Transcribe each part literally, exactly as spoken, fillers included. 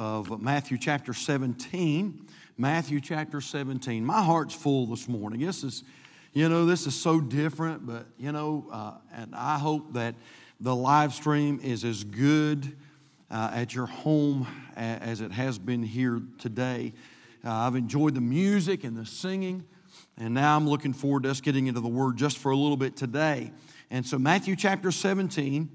of Matthew chapter seventeen. Matthew chapter seventeen. My heart's full this morning. This is, you know, this is so different, but, you know, uh, and I hope that the live stream is as good uh, at your home as it has been here today. Uh, I've enjoyed the music and the singing, and now I'm looking forward to us getting into the Word just for a little bit today. And so Matthew chapter seventeen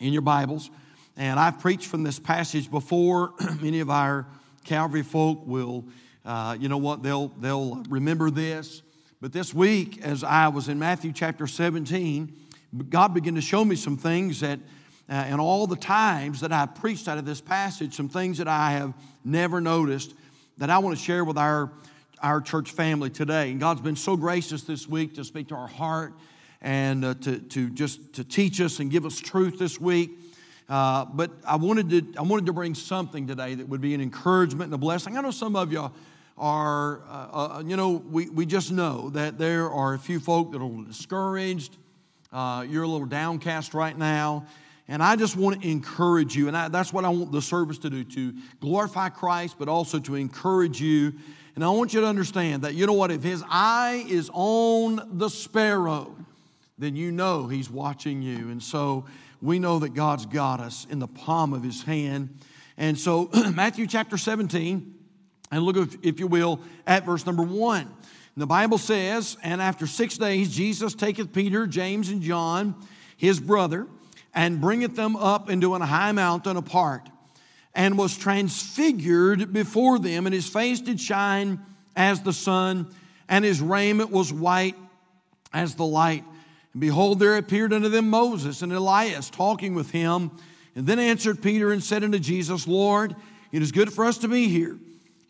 in your Bibles, and I've preached from this passage before. Many of our Calvary folk will, uh, you know what, they'll they'll remember this. But this week, as I was in Matthew chapter seventeen, God began to show me some things that, uh, and all the times that I preached out of this passage, some things that I have never noticed that I want to share with our, our church family today. And God's been so gracious this week to speak to our heart and uh, to, to just to teach us and give us truth this week. Uh, but I wanted to I wanted to bring something today that would be an encouragement and a blessing. I know some of you are, uh, uh, you know, we, we just know that there are a few folk that are discouraged. Uh, you're a little downcast right now. And I just want to encourage you, and I, that's what I want the service to do, to glorify Christ, but also to encourage you. And I want you to understand that, you know what, if His eye is on the sparrow, then you know He's watching you. And so we know that God's got us in the palm of His hand. And so Matthew chapter seventeen, and look, if, if you will, at verse number one. And the Bible says, "And after six days Jesus taketh Peter, James, and John, his brother, and bringeth them up into an high mountain apart, and was transfigured before them, and His face did shine as the sun, and His raiment was white as the light. And behold, there appeared unto them Moses and Elias talking with Him. And then answered Peter and said unto Jesus, Lord, it is good for us to be here.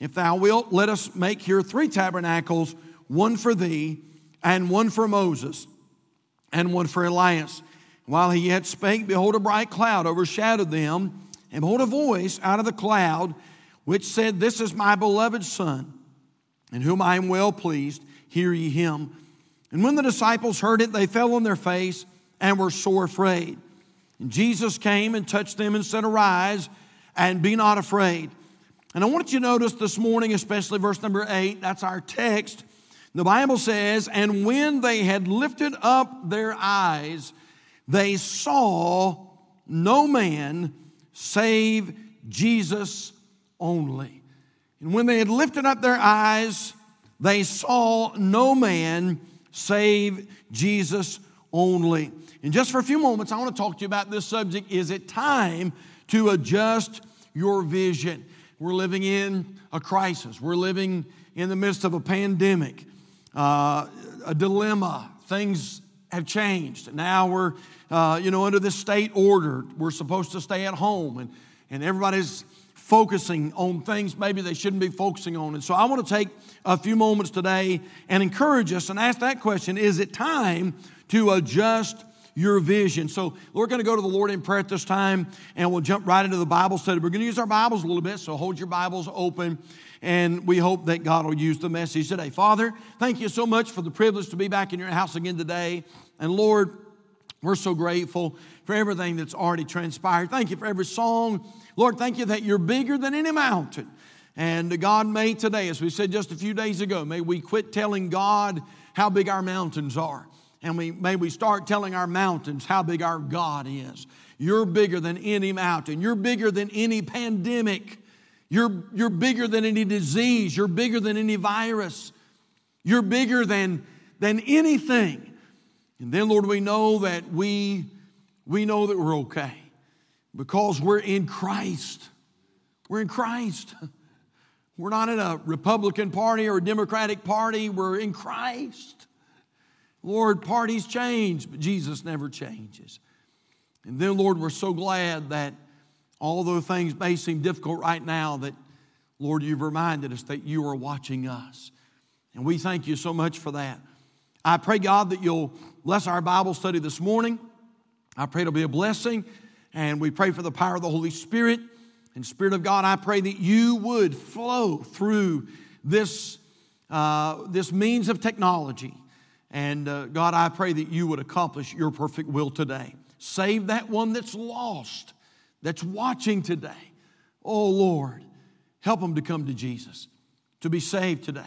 If Thou wilt, let us make here three tabernacles, one for Thee, and one for Moses, and one for Elias. While He yet spake, behold, a bright cloud overshadowed them, and behold, a voice out of the cloud, which said, This is my beloved Son, in whom I am well pleased. Hear ye Him. And when the disciples heard it, they fell on their face and were sore afraid. And Jesus came and touched them and said, Arise, and be not afraid." And I want you to notice this morning, especially verse number eight, that's our text. The Bible says, "And when they had lifted up their eyes, they saw no man save Jesus only." And when they had lifted up their eyes, they saw no man save Jesus only. And just for a few moments, I want to talk to you about this subject. Is it time to adjust your vision? We're living in a crisis. We're living in the midst of a pandemic, uh, a dilemma. Things have changed. Now we're, uh, you know, under this state order, we're supposed to stay at home, and, and everybody's focusing on things maybe they shouldn't be focusing on. And so I want to take a few moments today and encourage us and ask that question, is it time to adjust your vision? So we're going to go to the Lord in prayer at this time, and we'll jump right into the Bible study. We're going to use our Bibles a little bit, so hold your Bibles open, and we hope that God will use the message today. Father, thank You so much for the privilege to be back in Your house again today. And Lord, we're so grateful for everything that's already transpired. Thank You for every song. Lord, thank You that You're bigger than any mountain. And God, may today, as we said just a few days ago, may we quit telling God how big our mountains are. And we, may we start telling our mountains how big our God is. You're bigger than any mountain. You're bigger than any pandemic. You're, you're bigger than any disease. You're bigger than any virus. You're bigger than, than anything. And then, Lord, we know that we, we know that we're okay because we're in Christ. We're in Christ. We're not in a Republican Party or a Democratic Party. We're in Christ. Lord, parties change, but Jesus never changes. And then, Lord, we're so glad that although things may seem difficult right now, that, Lord, You've reminded us that You are watching us. And we thank You so much for that. I pray, God, that You'll bless our Bible study this morning. I pray it'll be a blessing. And we pray for the power of the Holy Spirit. And Spirit of God, I pray that You would flow through this, uh, this means of technology. And uh, God, I pray that You would accomplish Your perfect will today. Save that one that's lost, that's watching today. Oh, Lord, help them to come to Jesus, to be saved today.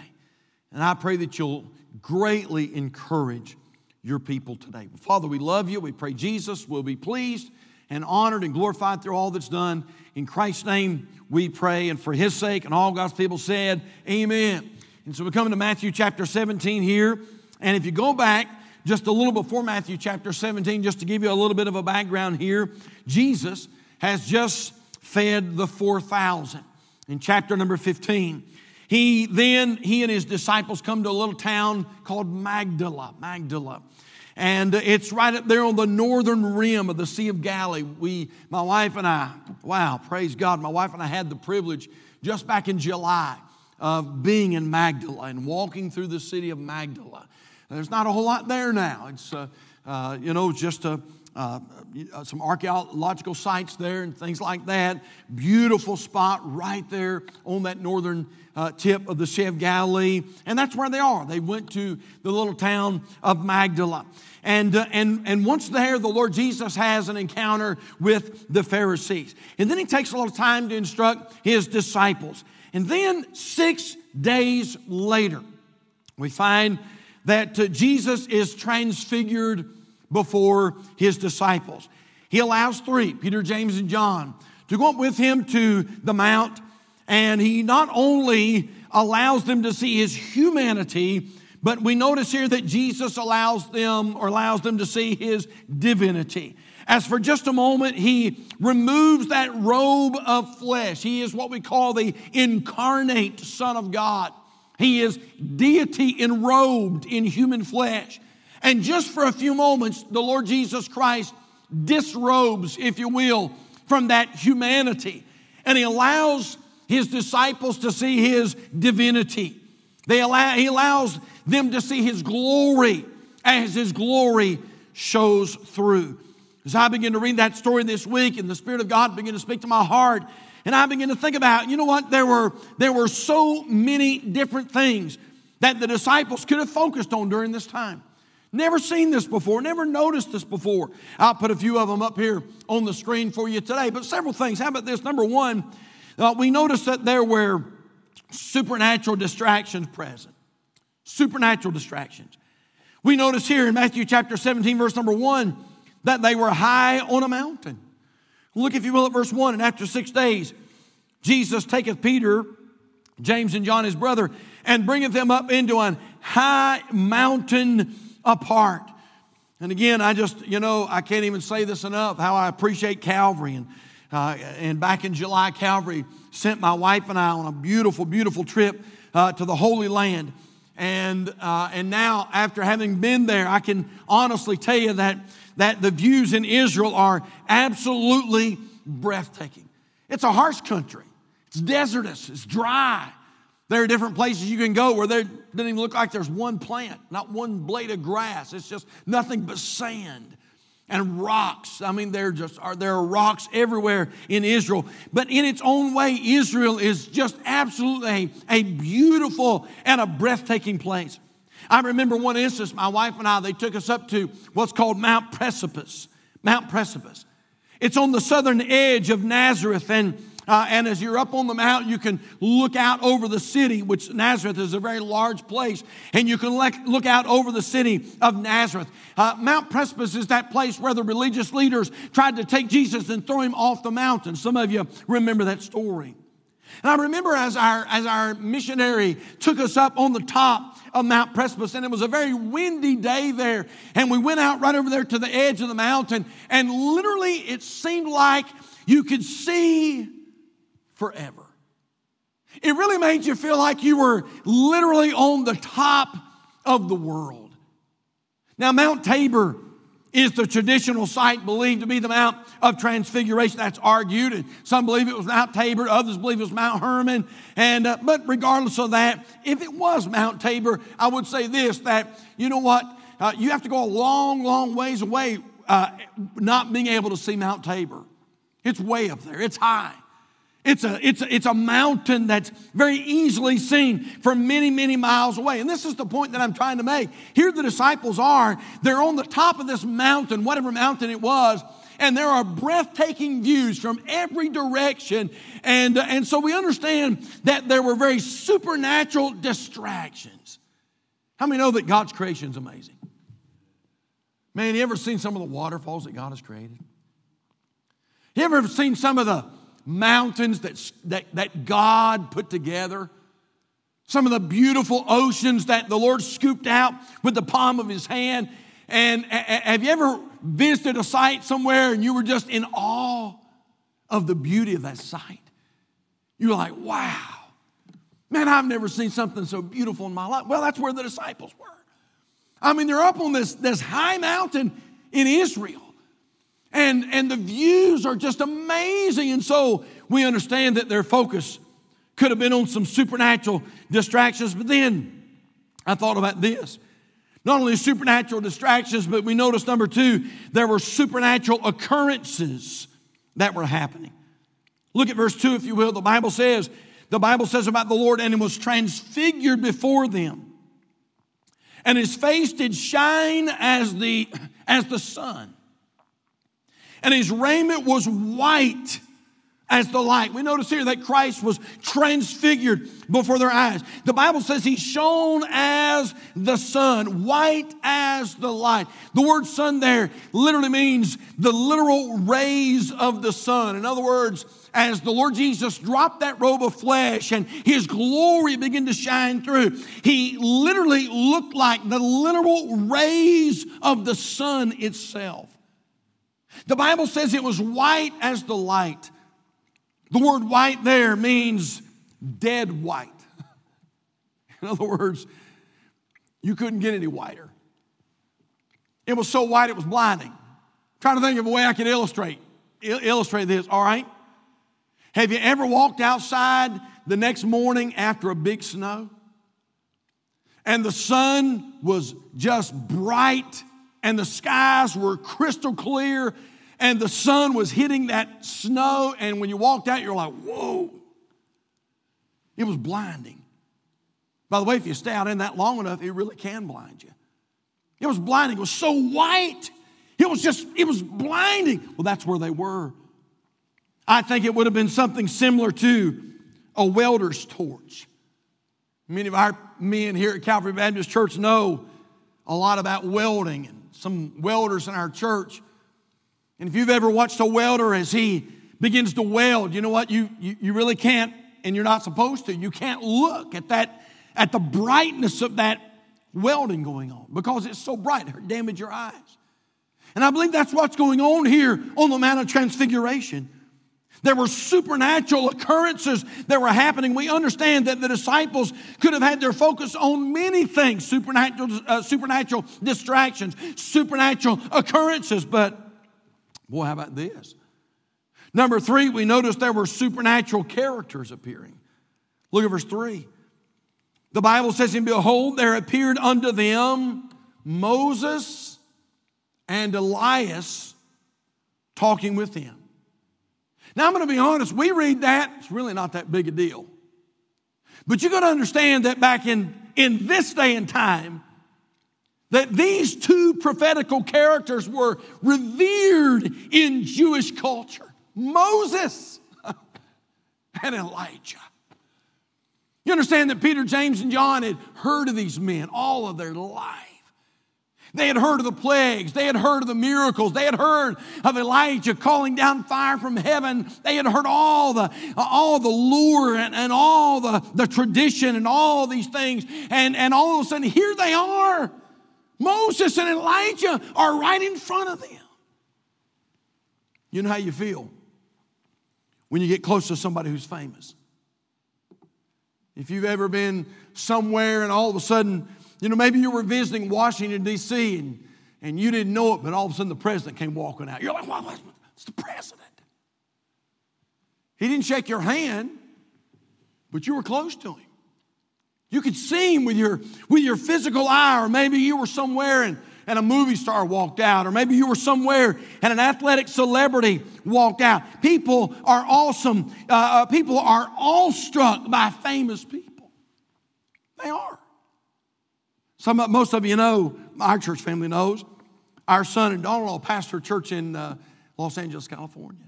And I pray that you'll greatly encourage your people today. Father, we love you. We pray Jesus will be pleased and honored and glorified through all that's done. In Christ's name we pray, and for his sake, and all God's people said, amen. And so we come to Matthew chapter seventeen here. And if you go back just a little before Matthew chapter seventeen, just to give you a little bit of a background here, Jesus has just fed the four thousand in chapter number fifteen. He then, he and his disciples come to a little town called Magdala, Magdala. And it's right up there on the northern rim of the Sea of Galilee. We, my wife and I, wow, praise God, my wife and I had the privilege just back in July of being in Magdala and walking through the city of Magdala. There's not a whole lot there now. It's, uh, uh, you know, just a, uh, some archaeological sites there and things like that. Beautiful spot right there on that northern uh, tip of the Sea of Galilee. And that's where they are. They went to the little town of Magdala. And, uh, and, and once there, the Lord Jesus has an encounter with the Pharisees. And then he takes a little time to instruct his disciples. And then six days later, we find that uh, Jesus is transfigured before his disciples. He allows three, Peter, James, and John, to go up with him to the mount, and he not only allows them to see his humanity, but we notice here that Jesus allows them, or allows them to see his divinity. As for just a moment, he removes that robe of flesh. He is what we call the incarnate Son of God. He is deity enrobed in human flesh. And just for a few moments, the Lord Jesus Christ disrobes, if you will, from that humanity. And he allows his disciples to see his divinity. They allow, he allows them to see his glory as his glory shows through. As I begin to read that story this week, and the Spirit of God began to speak to my heart, and I began to think about, you know what, there were, there were so many different things that the disciples could have focused on during this time. Never seen this before, never noticed this before. I'll put a few of them up here on the screen for you today, but several things. How about this? Number one, uh, we noticed that there were supernatural distractions present. Supernatural distractions. We notice here in Matthew chapter seventeen, verse number one, that they were high on a mountain. Look, if you will, at verse one. And after six days, Jesus taketh Peter, James, and John, his brother, and bringeth them up into an high mountain apart. And again, I just, you know, I can't even say this enough, how I appreciate Calvary. And, uh, and back in July, Calvary sent my wife and I on a beautiful, beautiful trip uh, to the Holy Land. And uh, and now, after having been there, I can honestly tell you that that the views in Israel are absolutely breathtaking. It's a harsh country. It's desertous. It's dry. There are different places you can go where there doesn't even look like there's one plant, not one blade of grass. It's just nothing but sand and rocks. I mean, there just are there are rocks everywhere in Israel. But in its own way, Israel is just absolutely a, a beautiful and a breathtaking place. I remember one instance, my wife and I, they took us up to what's called Mount Precipice. Mount Precipice. It's on the southern edge of Nazareth, and uh, and as you're up on the mount, you can look out over the city, which Nazareth is a very large place, and you can le- look out over the city of Nazareth. Uh, Mount Precipice is that place where the religious leaders tried to take Jesus and throw him off the mountain. Some of you remember that story. And I remember as our, as our missionary took us up on the top of Mount Precipice, and it was a very windy day there, and we went out right over there to the edge of the mountain, and literally it seemed like you could see forever. It really made you feel like you were literally on the top of the world. Now, Mount Tabor is the traditional site believed to be the Mount of Transfiguration. That's argued, and some believe it was Mount Tabor, others believe it was Mount Hermon. And uh, but regardless of that, if it was Mount Tabor, I would say this, that you know what, uh, you have to go a long, long ways away uh, not being able to see Mount Tabor. It's way up there. It's high. It's a, it's, a, it's a mountain that's very easily seen from many, many miles away. And this is the point that I'm trying to make. Here the disciples are. They're on the top of this mountain, whatever mountain it was, and there are breathtaking views from every direction. And, uh, and so we understand that there were very supernatural distractions. How many know that God's creation is amazing? Man, you ever seen some of the waterfalls that God has created? You ever seen some of the mountains that, that, that God put together? Some of the beautiful oceans that the Lord scooped out with the palm of his hand? And a, a, have you ever visited a site somewhere and you were just in awe of the beauty of that site? You were like, wow. Man, I've never seen something so beautiful in my life. Well, that's where the disciples were. I mean, they're up on this, this high mountain in Israel. And, and the views are just amazing. And so we understand that their focus could have been on some supernatural distractions. But then I thought about this. Not only supernatural distractions, but we noticed, number two, there were supernatural occurrences that were happening. Look at verse two, if you will. The Bible says, the Bible says about the Lord, and he was transfigured before them. And his face did shine as the, as the sun. And his raiment was white as the light. We notice here that Christ was transfigured before their eyes. The Bible says he shone as the sun, white as the light. The word sun there literally means the literal rays of the sun. In other words, as the Lord Jesus dropped that robe of flesh and his glory began to shine through, he literally looked like the literal rays of the sun itself. The Bible says it was white as the light. The word white there means dead white. In other words, you couldn't get any whiter. It was so white it was blinding. I'm trying to think of a way I could illustrate, illustrate this, all right? Have you ever walked outside the next morning after a big snow and the sun was just bright and the skies were crystal clear and the sun was hitting that snow, and when you walked out, you're like, whoa. It was blinding. By the way, if you stay out in that long enough, it really can blind you. It was blinding. It was so white. It was just, it was blinding. Well, that's where they were. I think it would have been something similar to a welder's torch. Many of our men here at Calvary Baptist Church know a lot about welding and some welders in our church. And if you've ever watched a welder as he begins to weld, you know what? You, you, you really can't, and you're not supposed to, you can't look at that, at the brightness of that welding going on because it's so bright, it'll damage your eyes. And I believe that's what's going on here on the Mount of Transfiguration. There were supernatural occurrences that were happening. We understand that the disciples could have had their focus on many things, supernatural, uh, supernatural distractions, supernatural occurrences. But, boy, how about this? Number three, we noticed there were supernatural characters appearing. Look at verse three. The Bible says, and behold, there appeared unto them Moses and Elias talking with him. Now, I'm going to be honest. We read that. It's really not that big a deal. But you've got to understand that back in, in this day and time, that these two prophetical characters were revered in Jewish culture. Moses and Elijah. You understand that Peter, James, and John had heard of these men all of their life. They had heard of the plagues. They had heard of the miracles. They had heard of Elijah calling down fire from heaven. They had heard all the, all the lure and, and all the, the tradition and all these things. And, and all of a sudden, here they are. Moses and Elijah are right in front of them. You know how you feel when you get close to somebody who's famous. If you've ever been somewhere and all of a sudden, you know, maybe you were visiting Washington, D C, and, and you didn't know it, but all of a sudden the president came walking out. You're like, wow, it's the president. He didn't shake your hand, but you were close to him. You could see him with your, with your physical eye, or maybe you were somewhere and, and a movie star walked out, or maybe you were somewhere and an athletic celebrity walked out. People are awesome. Uh, people are awestruck by famous people. They are. Some, most of you know, our church family knows, our son and daughter-in-law pastor a church in uh, Los Angeles, California.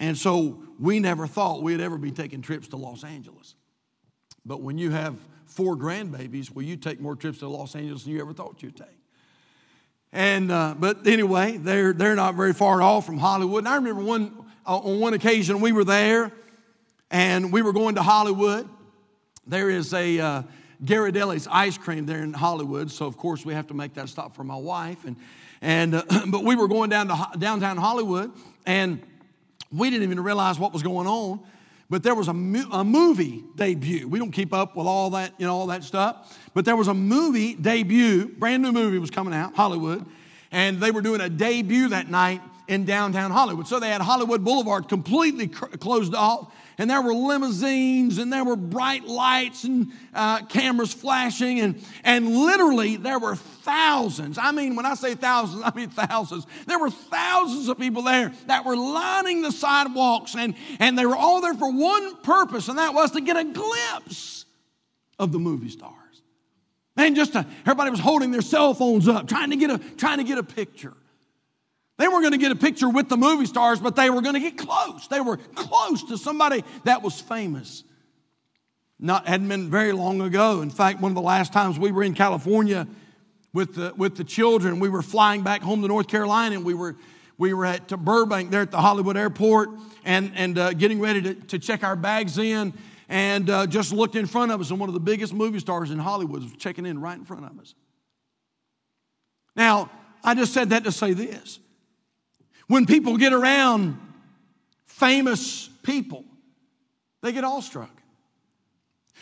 And so we never thought we'd ever be taking trips to Los Angeles. But when you have four grandbabies, well, you take more trips to Los Angeles than you ever thought you'd take. And uh, but anyway, they're they're not very far at all from Hollywood. And I remember one uh, on one occasion we were there, and we were going to Hollywood. There is a uh, Garelli's ice cream there in Hollywood, so of course we have to make that stop for my wife. And and uh, but we were going down to downtown Hollywood, and we didn't even realize what was going on. But there was a, mo- a movie debut. We don't keep up with all that, you know, all that stuff. But there was a movie debut, brand new movie was coming out, Hollywood, and they were doing a debut that night in downtown Hollywood. So they had Hollywood Boulevard completely cr- closed off, and there were limousines, and there were bright lights and uh, cameras flashing, and, and literally there were thousands. I mean, when I say thousands, I mean thousands. There were thousands of people there that were lining the sidewalks, and, and they were all there for one purpose, and that was to get a glimpse of the movie stars. Man, just to, everybody was holding their cell phones up, trying to get a, trying to get a picture. They weren't going to get a picture with the movie stars, but they were going to get close. They were close to somebody that was famous. Not hadn't been very long ago. In fact, one of the last times we were in California with the with the children, we were flying back home to North Carolina, and we were we were at to Burbank there at the Hollywood Airport, and and uh, getting ready to, to check our bags in, and uh, just looked in front of us, and one of the biggest movie stars in Hollywood was checking in right in front of us. Now, I just said that to say this. When people get around famous people, they get awestruck.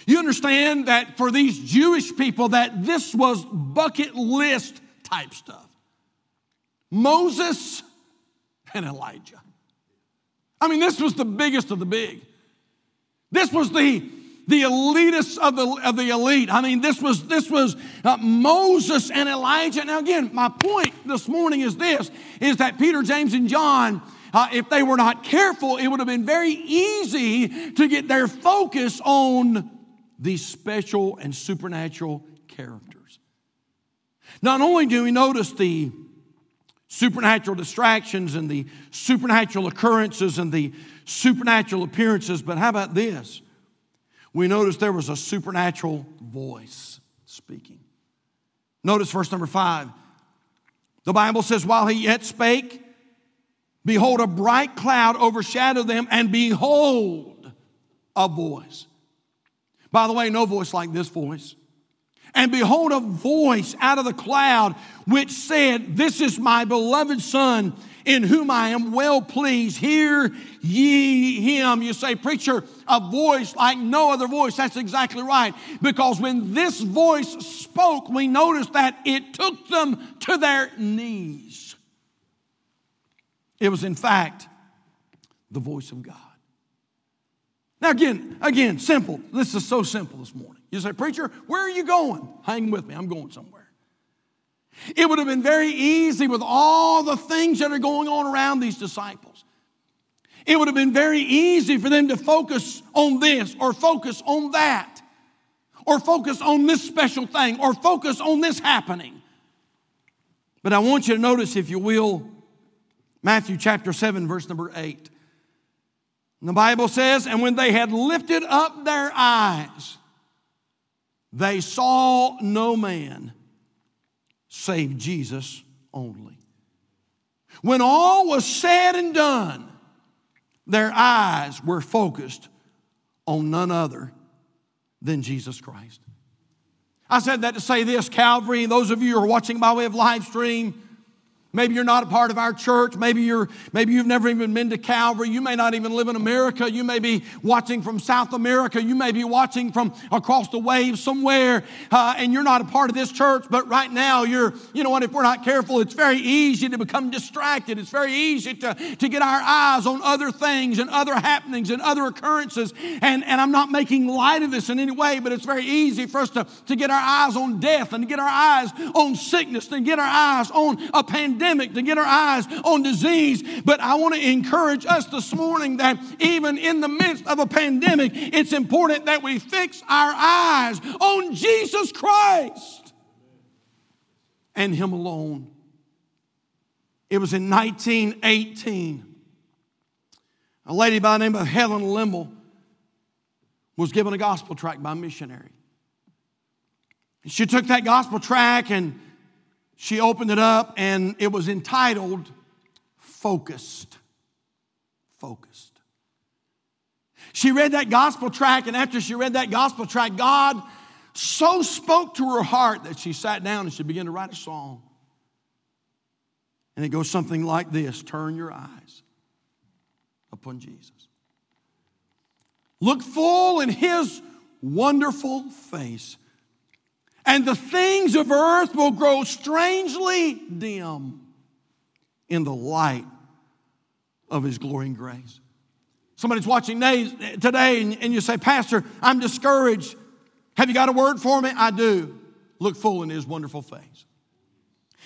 You understand that for these Jewish people, that this was bucket list type stuff. Moses and Elijah. I mean, this was the biggest of the big. This was the The elitists of the, of the elite. I mean, this was, this was uh, Moses and Elijah. Now, again, my point this morning is this, is that Peter, James, and John, uh, if they were not careful, it would have been very easy to get their focus on these special and supernatural characters. Not only do we notice the supernatural distractions and the supernatural occurrences and the supernatural appearances, but how about this? We notice there was a supernatural voice speaking. Notice verse number five. The Bible says, while he yet spake, behold, a bright cloud overshadowed them, and behold, a voice. By the way, no voice like this voice. And behold, a voice out of the cloud, which said, this is my beloved Son, in whom I am well pleased. Hear ye him. You say, preacher, a voice like no other voice. That's exactly right. Because when this voice spoke, we noticed that it took them to their knees. It was, in fact, the voice of God. Now, again, again, simple. This is so simple this morning. You say, preacher, where are you going? Hang with me. I'm going somewhere. It would have been very easy with all the things that are going on around these disciples. It would have been very easy for them to focus on this or focus on that or focus on this special thing or focus on this happening. But I want you to notice, if you will, Matthew chapter seven, verse number eight. And the Bible says, and when they had lifted up their eyes, they saw no man save Jesus only. When all was said and done, their eyes were focused on none other than Jesus Christ. I said that to say this, Calvary, those of you who are watching by way of live stream, maybe you're not a part of our church. Maybe you're, maybe you've never even been to Calvary. You may not even live in America. You may be watching from South America. You may be watching from across the waves somewhere, uh, and you're not a part of this church. But right now, you're, you know what, if we're not careful, it's very easy to become distracted. It's very easy to, to get our eyes on other things and other happenings and other occurrences. And, and I'm not making light of this in any way, but it's very easy for us to, to get our eyes on death and to get our eyes on sickness and get our eyes on a pandemic, to get our eyes on disease. But I want to encourage us this morning that even in the midst of a pandemic, it's important that we fix our eyes on Jesus Christ and Him alone. It was in nineteen eighteen. A lady by the name of Helen Limble was given a gospel tract by a missionary. And she took that gospel tract and she opened it up, and it was entitled Focused. Focused. She read that gospel tract, and after she read that gospel tract, God so spoke to her heart that she sat down and she began to write a song. And it goes something like this: turn your eyes upon Jesus. Look full in his wonderful face, and the things of earth will grow strangely dim in the light of his glory and grace. Somebody's watching today and you say, Pastor, I'm discouraged. Have you got a word for me? I do. Look full in his wonderful face.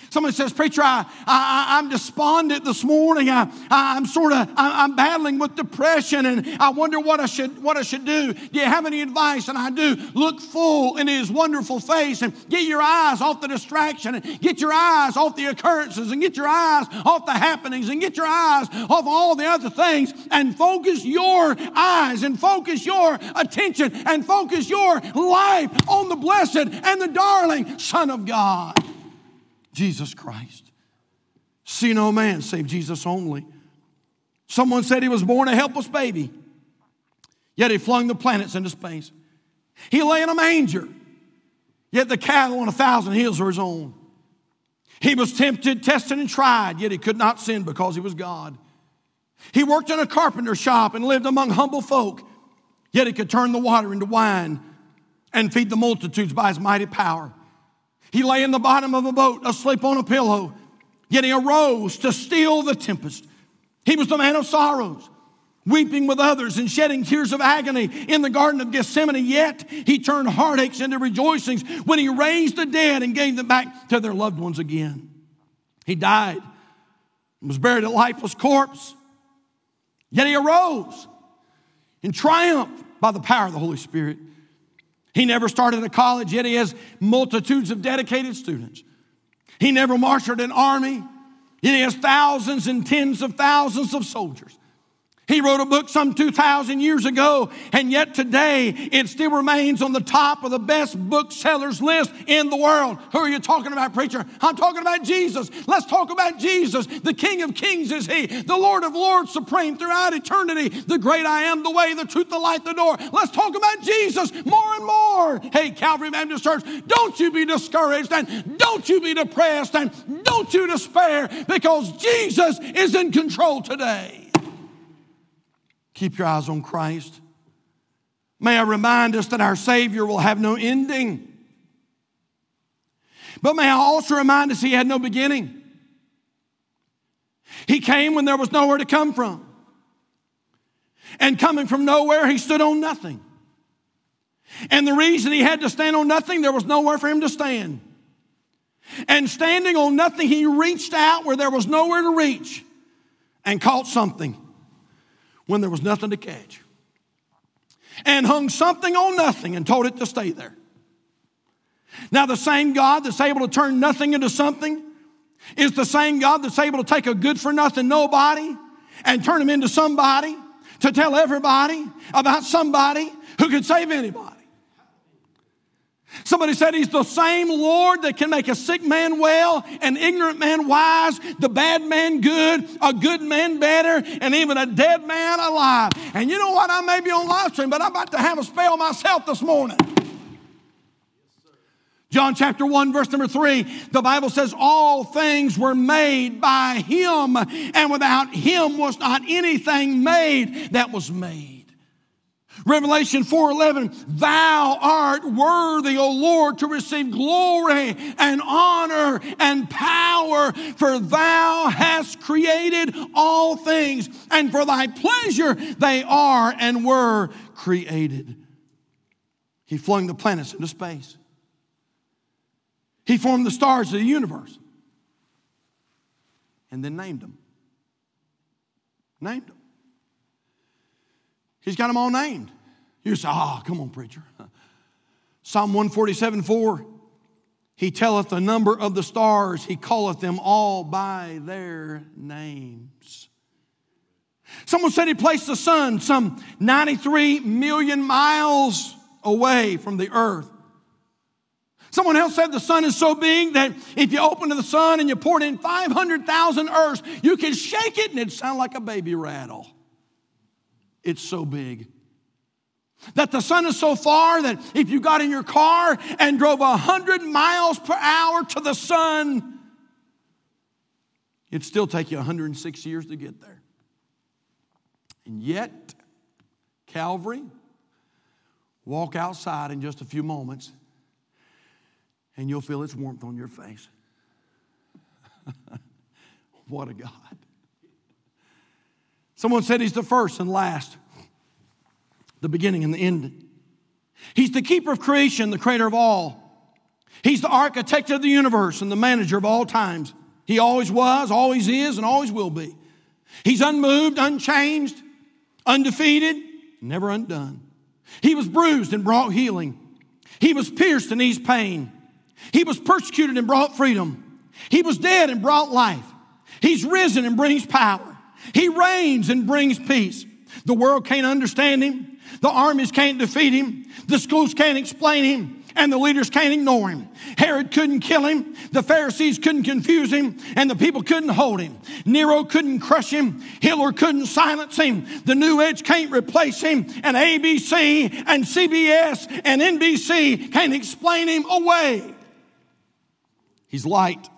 Somebody says, Preacher, I, I, I'm despondent this morning. I, I, I'm sort of, I'm battling with depression, and I wonder what I should, what I should do. Do you have any advice? And I do. Look full in his wonderful face, and get your eyes off the distraction, and get your eyes off the occurrences, and get your eyes off the happenings, and get your eyes off all the other things, and focus your eyes, and focus your attention, and focus your life on the blessed and the darling Son of God, Jesus Christ. See no man save Jesus only. Someone said he was born a helpless baby, yet he flung the planets into space. He lay in a manger, yet the cattle on a thousand hills are his own. He was tempted, tested, and tried, yet he could not sin because he was God. He worked in a carpenter shop and lived among humble folk, yet he could turn the water into wine and feed the multitudes by his mighty power. He lay in the bottom of a boat, asleep on a pillow, yet he arose to still the tempest. He was the man of sorrows, weeping with others and shedding tears of agony in the Garden of Gethsemane, yet he turned heartaches into rejoicings when he raised the dead and gave them back to their loved ones again. He died and was buried a lifeless corpse, yet he arose in triumph by the power of the Holy Spirit. He never started a college, yet he has multitudes of dedicated students. He never marshaled an army, yet he has thousands and tens of thousands of soldiers. He wrote a book some two thousand years ago, and yet today it still remains on the top of the best booksellers list in the world. Who are you talking about, preacher? I'm talking about Jesus. Let's talk about Jesus. The King of Kings is he. The Lord of Lords, supreme throughout eternity. The great I am, the way, the truth, the light, the door. Let's talk about Jesus more and more. Hey, Calvary Baptist Church, don't you be discouraged, and don't you be depressed, and don't you despair, because Jesus is in control today. Keep your eyes on Christ. May I remind us that our Savior will have no ending. But may I also remind us he had no beginning. He came when there was nowhere to come from. And coming from nowhere, he stood on nothing. And the reason he had to stand on nothing, there was nowhere for him to stand. And standing on nothing, he reached out where there was nowhere to reach and caught something when there was nothing to catch, and hung something on nothing and told it to stay there. Now, the same God that's able to turn nothing into something is the same God that's able to take a good for nothing nobody and turn him into somebody, to tell everybody about somebody who could save anybody. Somebody said he's the same Lord that can make a sick man well, an ignorant man wise, the bad man good, a good man better, and even a dead man alive. And you know what? I may be on live stream, but I'm about to have a spell myself this morning. John chapter one, verse number three, the Bible says, all things were made by him, and without him was not anything made that was made. Revelation four eleven, thou art worthy, O Lord, to receive glory and honor and power, for thou hast created all things, and for thy pleasure they are and were created. He flung the planets into space. He formed the stars of the universe and then named them. Named them. He's got them all named. You say, ah, oh, come on, preacher. Psalm one forty-seven, four. He telleth the number of the stars. He calleth them all by their names. Someone said he placed the sun some ninety-three million miles away from the earth. Someone else said the sun is so big that if you open to the sun and you pour it in five hundred thousand earths, you can shake it and it sound like a baby rattle. It's so big. That the sun is so far that if you got in your car and drove one hundred miles per hour to the sun, it'd still take you one hundred six years to get there. And yet, Calvary, walk outside in just a few moments and you'll feel its warmth on your face. What a God. Someone said he's the first and last, the beginning and the end. He's the keeper of creation, the creator of all. He's the architect of the universe and the manager of all times. He always was, always is, and always will be. He's unmoved, unchanged, undefeated, never undone. He was bruised and brought healing. He was pierced and eased pain. He was persecuted and brought freedom. He was dead and brought life. He's risen and brings power. He reigns and brings peace. The world can't understand him. The armies can't defeat him. The schools can't explain him. And the leaders can't ignore him. Herod couldn't kill him. The Pharisees couldn't confuse him. And the people couldn't hold him. Nero couldn't crush him. Hitler couldn't silence him. The New Age can't replace him. And A B C and C B S and N B C can't explain him away. He's light.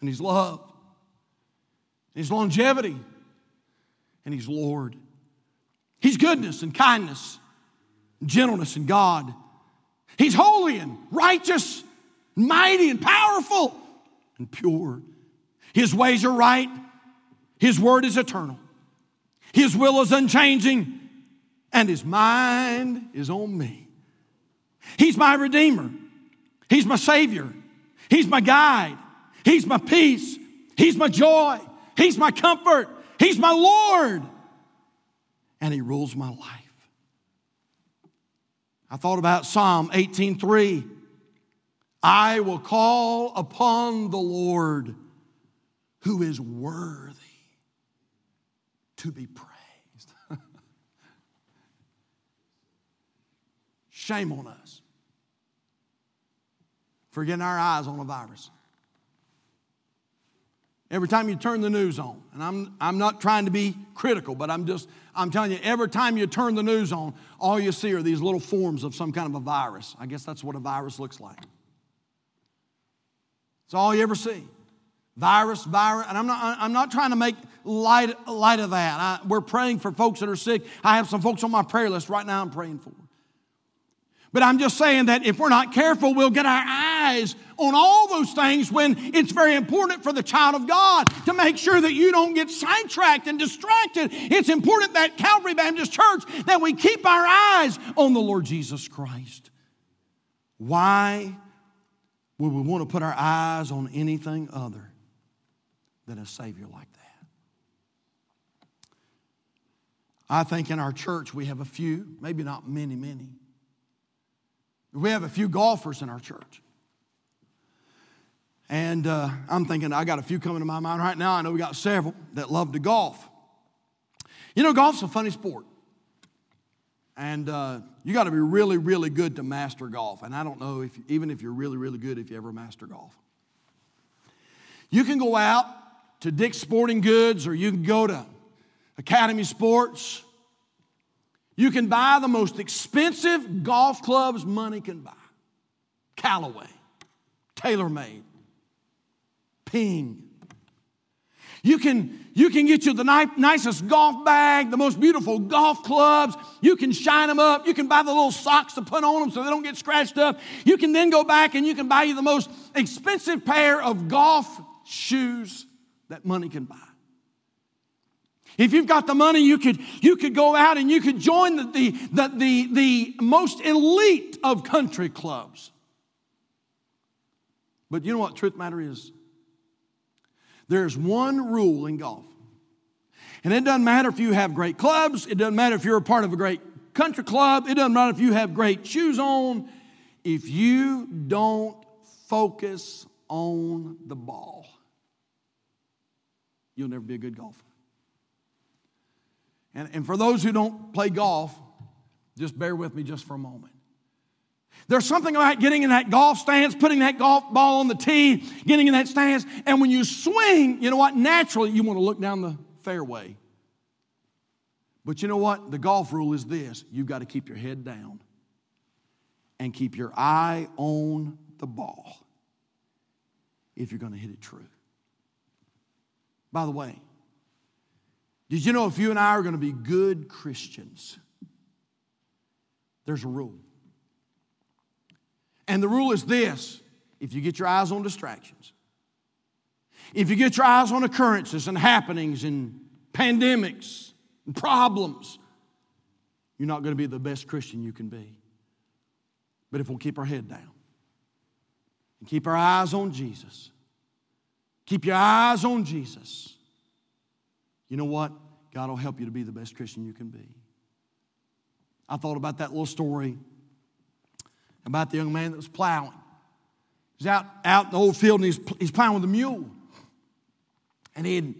And he's love. And he's longevity. And he's Lord. He's goodness and kindness, gentleness and God. He's holy and righteous, mighty and powerful and pure. His ways are right. His word is eternal. His will is unchanging. And his mind is on me. He's my Redeemer. He's my Savior. He's my guide. He's my peace. He's my joy. He's my comfort. He's my Lord. And he rules my life. I thought about Psalm eighteen three. I will call upon the Lord who is worthy to be praised. Shame on us for getting our eyes on a virus. Every time you turn the news on, and I'm, I'm not trying to be critical, but I'm just, I'm telling you, every time you turn the news on, all you see are these little forms of some kind of a virus. I guess that's what a virus looks like. It's all you ever see. Virus, virus, and I'm not, I'm not trying to make light, light of that. I, we're praying for folks that are sick. I have some folks on my prayer list right now I'm praying for. But I'm just saying that if we're not careful, we'll get our eyes on all those things when it's very important for the child of God to make sure that you don't get sidetracked and distracted. It's important that Calvary Baptist Church, that we keep our eyes on the Lord Jesus Christ. Why would we want to put our eyes on anything other than a Savior like that? I think in our church we have a few, maybe not many, many. We have a few golfers in our church. And uh, I'm thinking, I got a few coming to my mind right now. I know we got several that love to golf. You know, golf's a funny sport. And uh, you got to be really, really good to master golf. And I don't know, if even if you're really, really good, if you ever master golf. You can go out to Dick's Sporting Goods or you can go to Academy Sports. You can buy the most expensive golf clubs money can buy. Callaway, TaylorMade. You can, you can get you the ni- nicest golf bag, the most beautiful golf clubs. You can shine them up. You can buy the little socks to put on them so they don't get scratched up. You can then go back and you can buy you the most expensive pair of golf shoes that money can buy. If you've got the money, you could, you could go out and you could join the, the, the, the, the most elite of country clubs. But you know what truth matter is? There's one rule in golf. And it doesn't matter if you have great clubs. It doesn't matter if you're a part of a great country club. It doesn't matter if you have great shoes on. If you don't focus on the ball, you'll never be a good golfer. And, and for those who don't play golf, just bear with me just for a moment. There's something about getting in that golf stance, putting that golf ball on the tee, getting in that stance, and when you swing, you know what? Naturally, you want to look down the fairway. But you know what? The golf rule is this. You've got to keep your head down and keep your eye on the ball if you're going to hit it true. By the way, did you know if you and I are going to be good Christians, there's a rule. And the rule is this: if you get your eyes on distractions, if you get your eyes on occurrences and happenings and pandemics and problems, you're not going to be the best Christian you can be. But if we'll keep our head down and keep our eyes on Jesus, keep your eyes on Jesus, you know what? God will help you to be the best Christian you can be. I thought about that little story about the young man that was plowing. He's out, out in the old field, and he's, he's plowing with a mule. And he'd,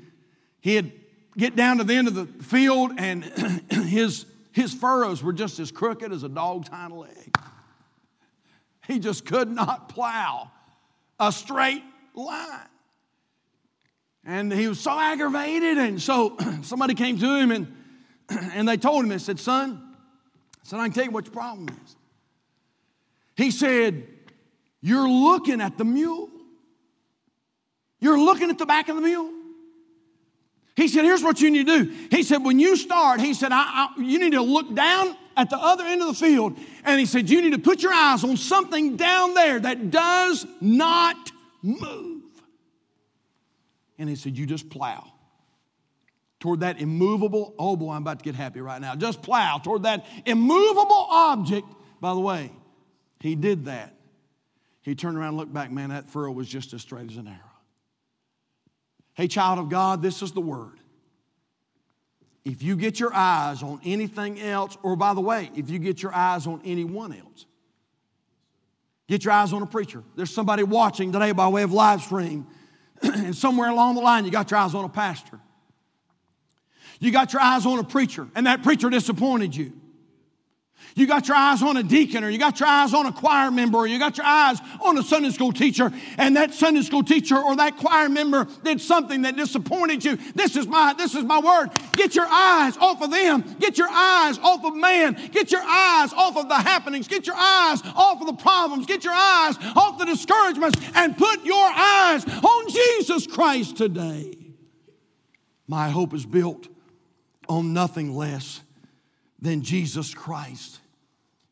he'd get down to the end of the field, and his, his furrows were just as crooked as a dog's hind leg. He just could not plow a straight line. And he was so aggravated, and so somebody came to him, and, and they told him, they said, son, I said, I can tell you what your problem is. He said, you're looking at the mule. You're looking at the back of the mule. He said, here's what you need to do. He said, when you start, he said, I, I, you need to look down at the other end of the field. And he said, you need to put your eyes on something down there that does not move. And he said, you just plow toward that immovable, oh boy, I'm about to get happy right now. Just plow toward that immovable object. By the way, he did that. He turned around and looked back. Man, that furrow was just as straight as an arrow. Hey, child of God, this is the word. If you get your eyes on anything else, or by the way, if you get your eyes on anyone else, get your eyes on a preacher. There's somebody watching today by way of live stream, and somewhere along the line you got your eyes on a pastor. You got your eyes on a preacher, and that preacher disappointed you. You got your eyes on a deacon, or you got your eyes on a choir member, or you got your eyes on a Sunday school teacher, and that Sunday school teacher or that choir member did something that disappointed you. This is my, this is my word. Get your eyes off of them. Get your eyes off of man. Get your eyes off of the happenings. Get your eyes off of the problems. Get your eyes off the discouragements, and put your eyes on Jesus Christ today. My hope is built on nothing less than Jesus Christ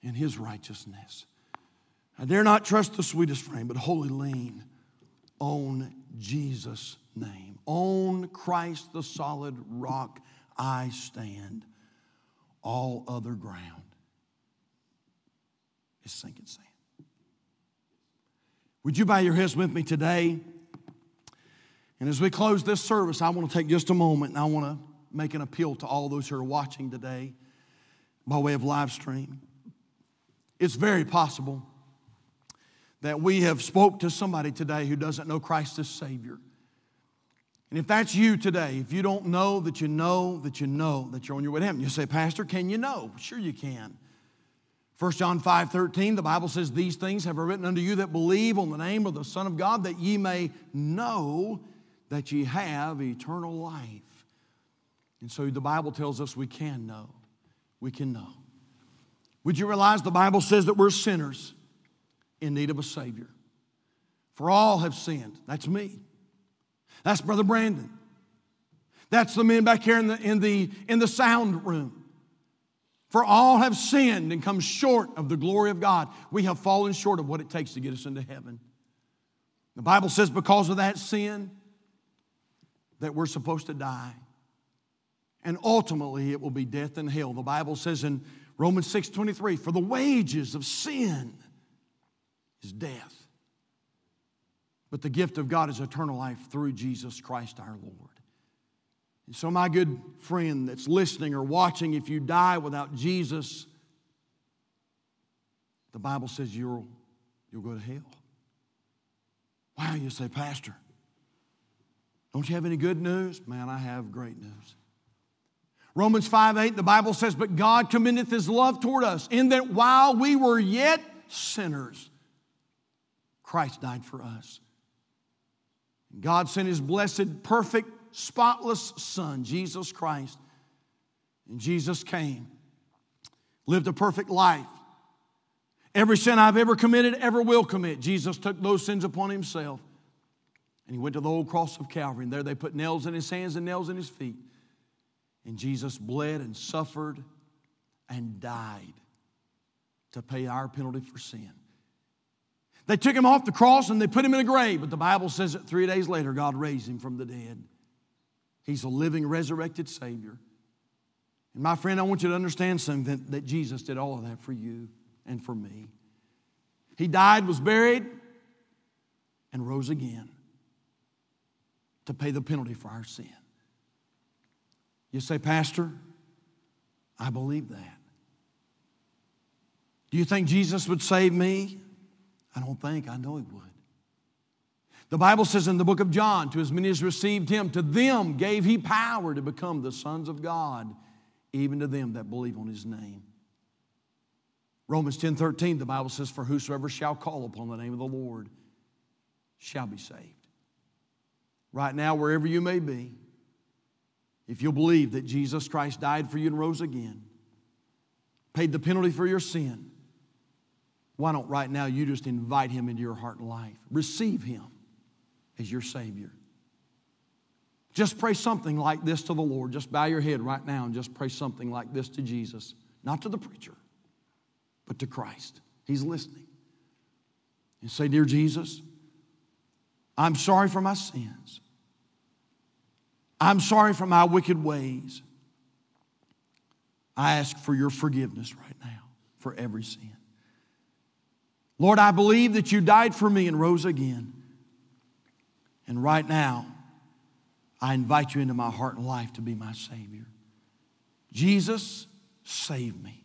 and his righteousness. I dare not trust the sweetest frame, but wholly lean on Jesus' name. On Christ the solid rock I stand. All other ground is sinking sand. Would you bow your heads with me today? And as we close this service, I want to take just a moment, and I want to make an appeal to all those who are watching today by way of live stream. It's very possible that we have spoke to somebody today who doesn't know Christ as Savior. And if that's you today, if you don't know that you know that you know that you're on your way to heaven, you say, Pastor, can you know? Sure you can. First John five thirteen, the Bible says, these things have I written unto you that believe on the name of the Son of God, that ye may know that ye have eternal life. And so the Bible tells us we can know. We can know. Would you realize the Bible says that we're sinners in need of a Savior? For all have sinned. That's me. That's Brother Brandon. That's the men back here in the, in the, in the sound room. For all have sinned and come short of the glory of God. We have fallen short of what it takes to get us into heaven. The Bible says because of that sin that we're supposed to die. And ultimately, it will be death and hell. The Bible says in Romans six twenty-three, for the wages of sin is death. But the gift of God is eternal life through Jesus Christ our Lord. And so my good friend that's listening or watching, if you die without Jesus, the Bible says you'll, you'll go to hell. Wow, you say, Pastor, don't you have any good news? Man, I have great news. Romans five eight, the Bible says, but God commendeth his love toward us, in that while we were yet sinners, Christ died for us. God sent his blessed, perfect, spotless Son, Jesus Christ. And Jesus came, lived a perfect life. Every sin I've ever committed, ever will commit, Jesus took those sins upon himself. And he went to the old cross of Calvary, and there they put nails in his hands and nails in his feet. And Jesus bled and suffered and died to pay our penalty for sin. They took him off the cross and they put him in a grave, but the Bible says that three days later, God raised him from the dead. He's a living, resurrected Savior. And my friend, I want you to understand something, that, that Jesus did all of that for you and for me. He died, was buried, and rose again to pay the penalty for our sin. You say, Pastor, I believe that. Do you think Jesus would save me? I don't think, I know he would. The Bible says in the book of John, to as many as received him, to them gave he power to become the sons of God, even to them that believe on his name. Romans ten thirteen, the Bible says, for whosoever shall call upon the name of the Lord shall be saved. Right now, wherever you may be, if you'll believe that Jesus Christ died for you and rose again, paid the penalty for your sin, why don't right now you just invite him into your heart and life? Receive him as your Savior. Just pray something like this to the Lord. Just bow your head right now and just pray something like this to Jesus. Not to the preacher, but to Christ. He's listening. And say, dear Jesus, I'm sorry for my sins. I'm sorry for my wicked ways. I ask for your forgiveness right now for every sin. Lord, I believe that you died for me and rose again. And right now, I invite you into my heart and life to be my Savior. Jesus, save me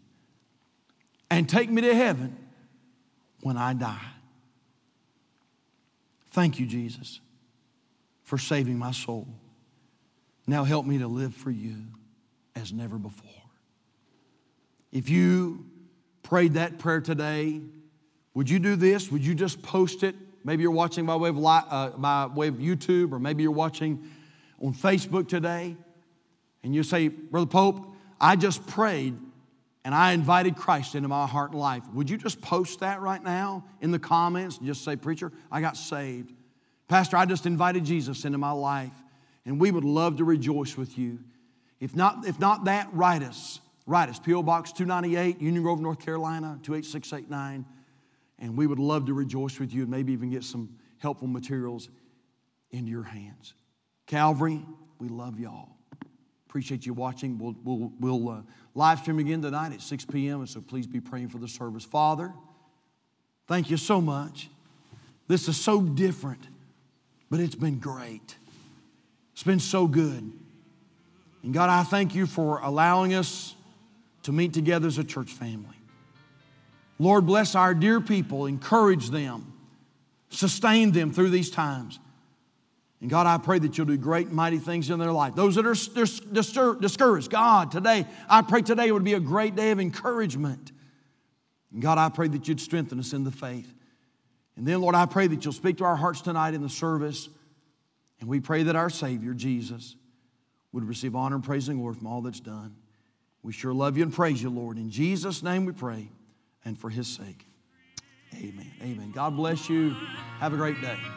and take me to heaven when I die. Thank you, Jesus, for saving my soul. Now help me to live for you as never before. If you prayed that prayer today, would you do this? Would you just post it? Maybe you're watching by way of, uh, by way of YouTube, or maybe you're watching on Facebook today, and you say, Brother Pope, I just prayed and I invited Christ into my heart and life. Would you just post that right now in the comments and just say, preacher, I got saved. Pastor, I just invited Jesus into my life. And we would love to rejoice with you. If not, if not that, write us. Write us, P O Box two ninety-eight, Union Grove, North Carolina, two eight six eight nine. And we would love to rejoice with you and maybe even get some helpful materials into your hands. Calvary, we love y'all. Appreciate you watching. We'll, we'll, we'll uh, live stream again tonight at six p.m. And so please be praying for the service. Father, thank you so much. This is so different, but it's been great. It's been so good. And God, I thank you for allowing us to meet together as a church family. Lord, bless our dear people. Encourage them. Sustain them through these times. And God, I pray that you'll do great and mighty things in their life. Those that are discouraged, God, today, I pray today would be a great day of encouragement. And God, I pray that you'd strengthen us in the faith. And then, Lord, I pray that you'll speak to our hearts tonight in the service. And we pray that our Savior, Jesus, would receive honor and praise and glory from all that's done. We sure love you and praise you, Lord. In Jesus' name we pray, and for his sake. Amen. Amen. God bless you. Have a great day.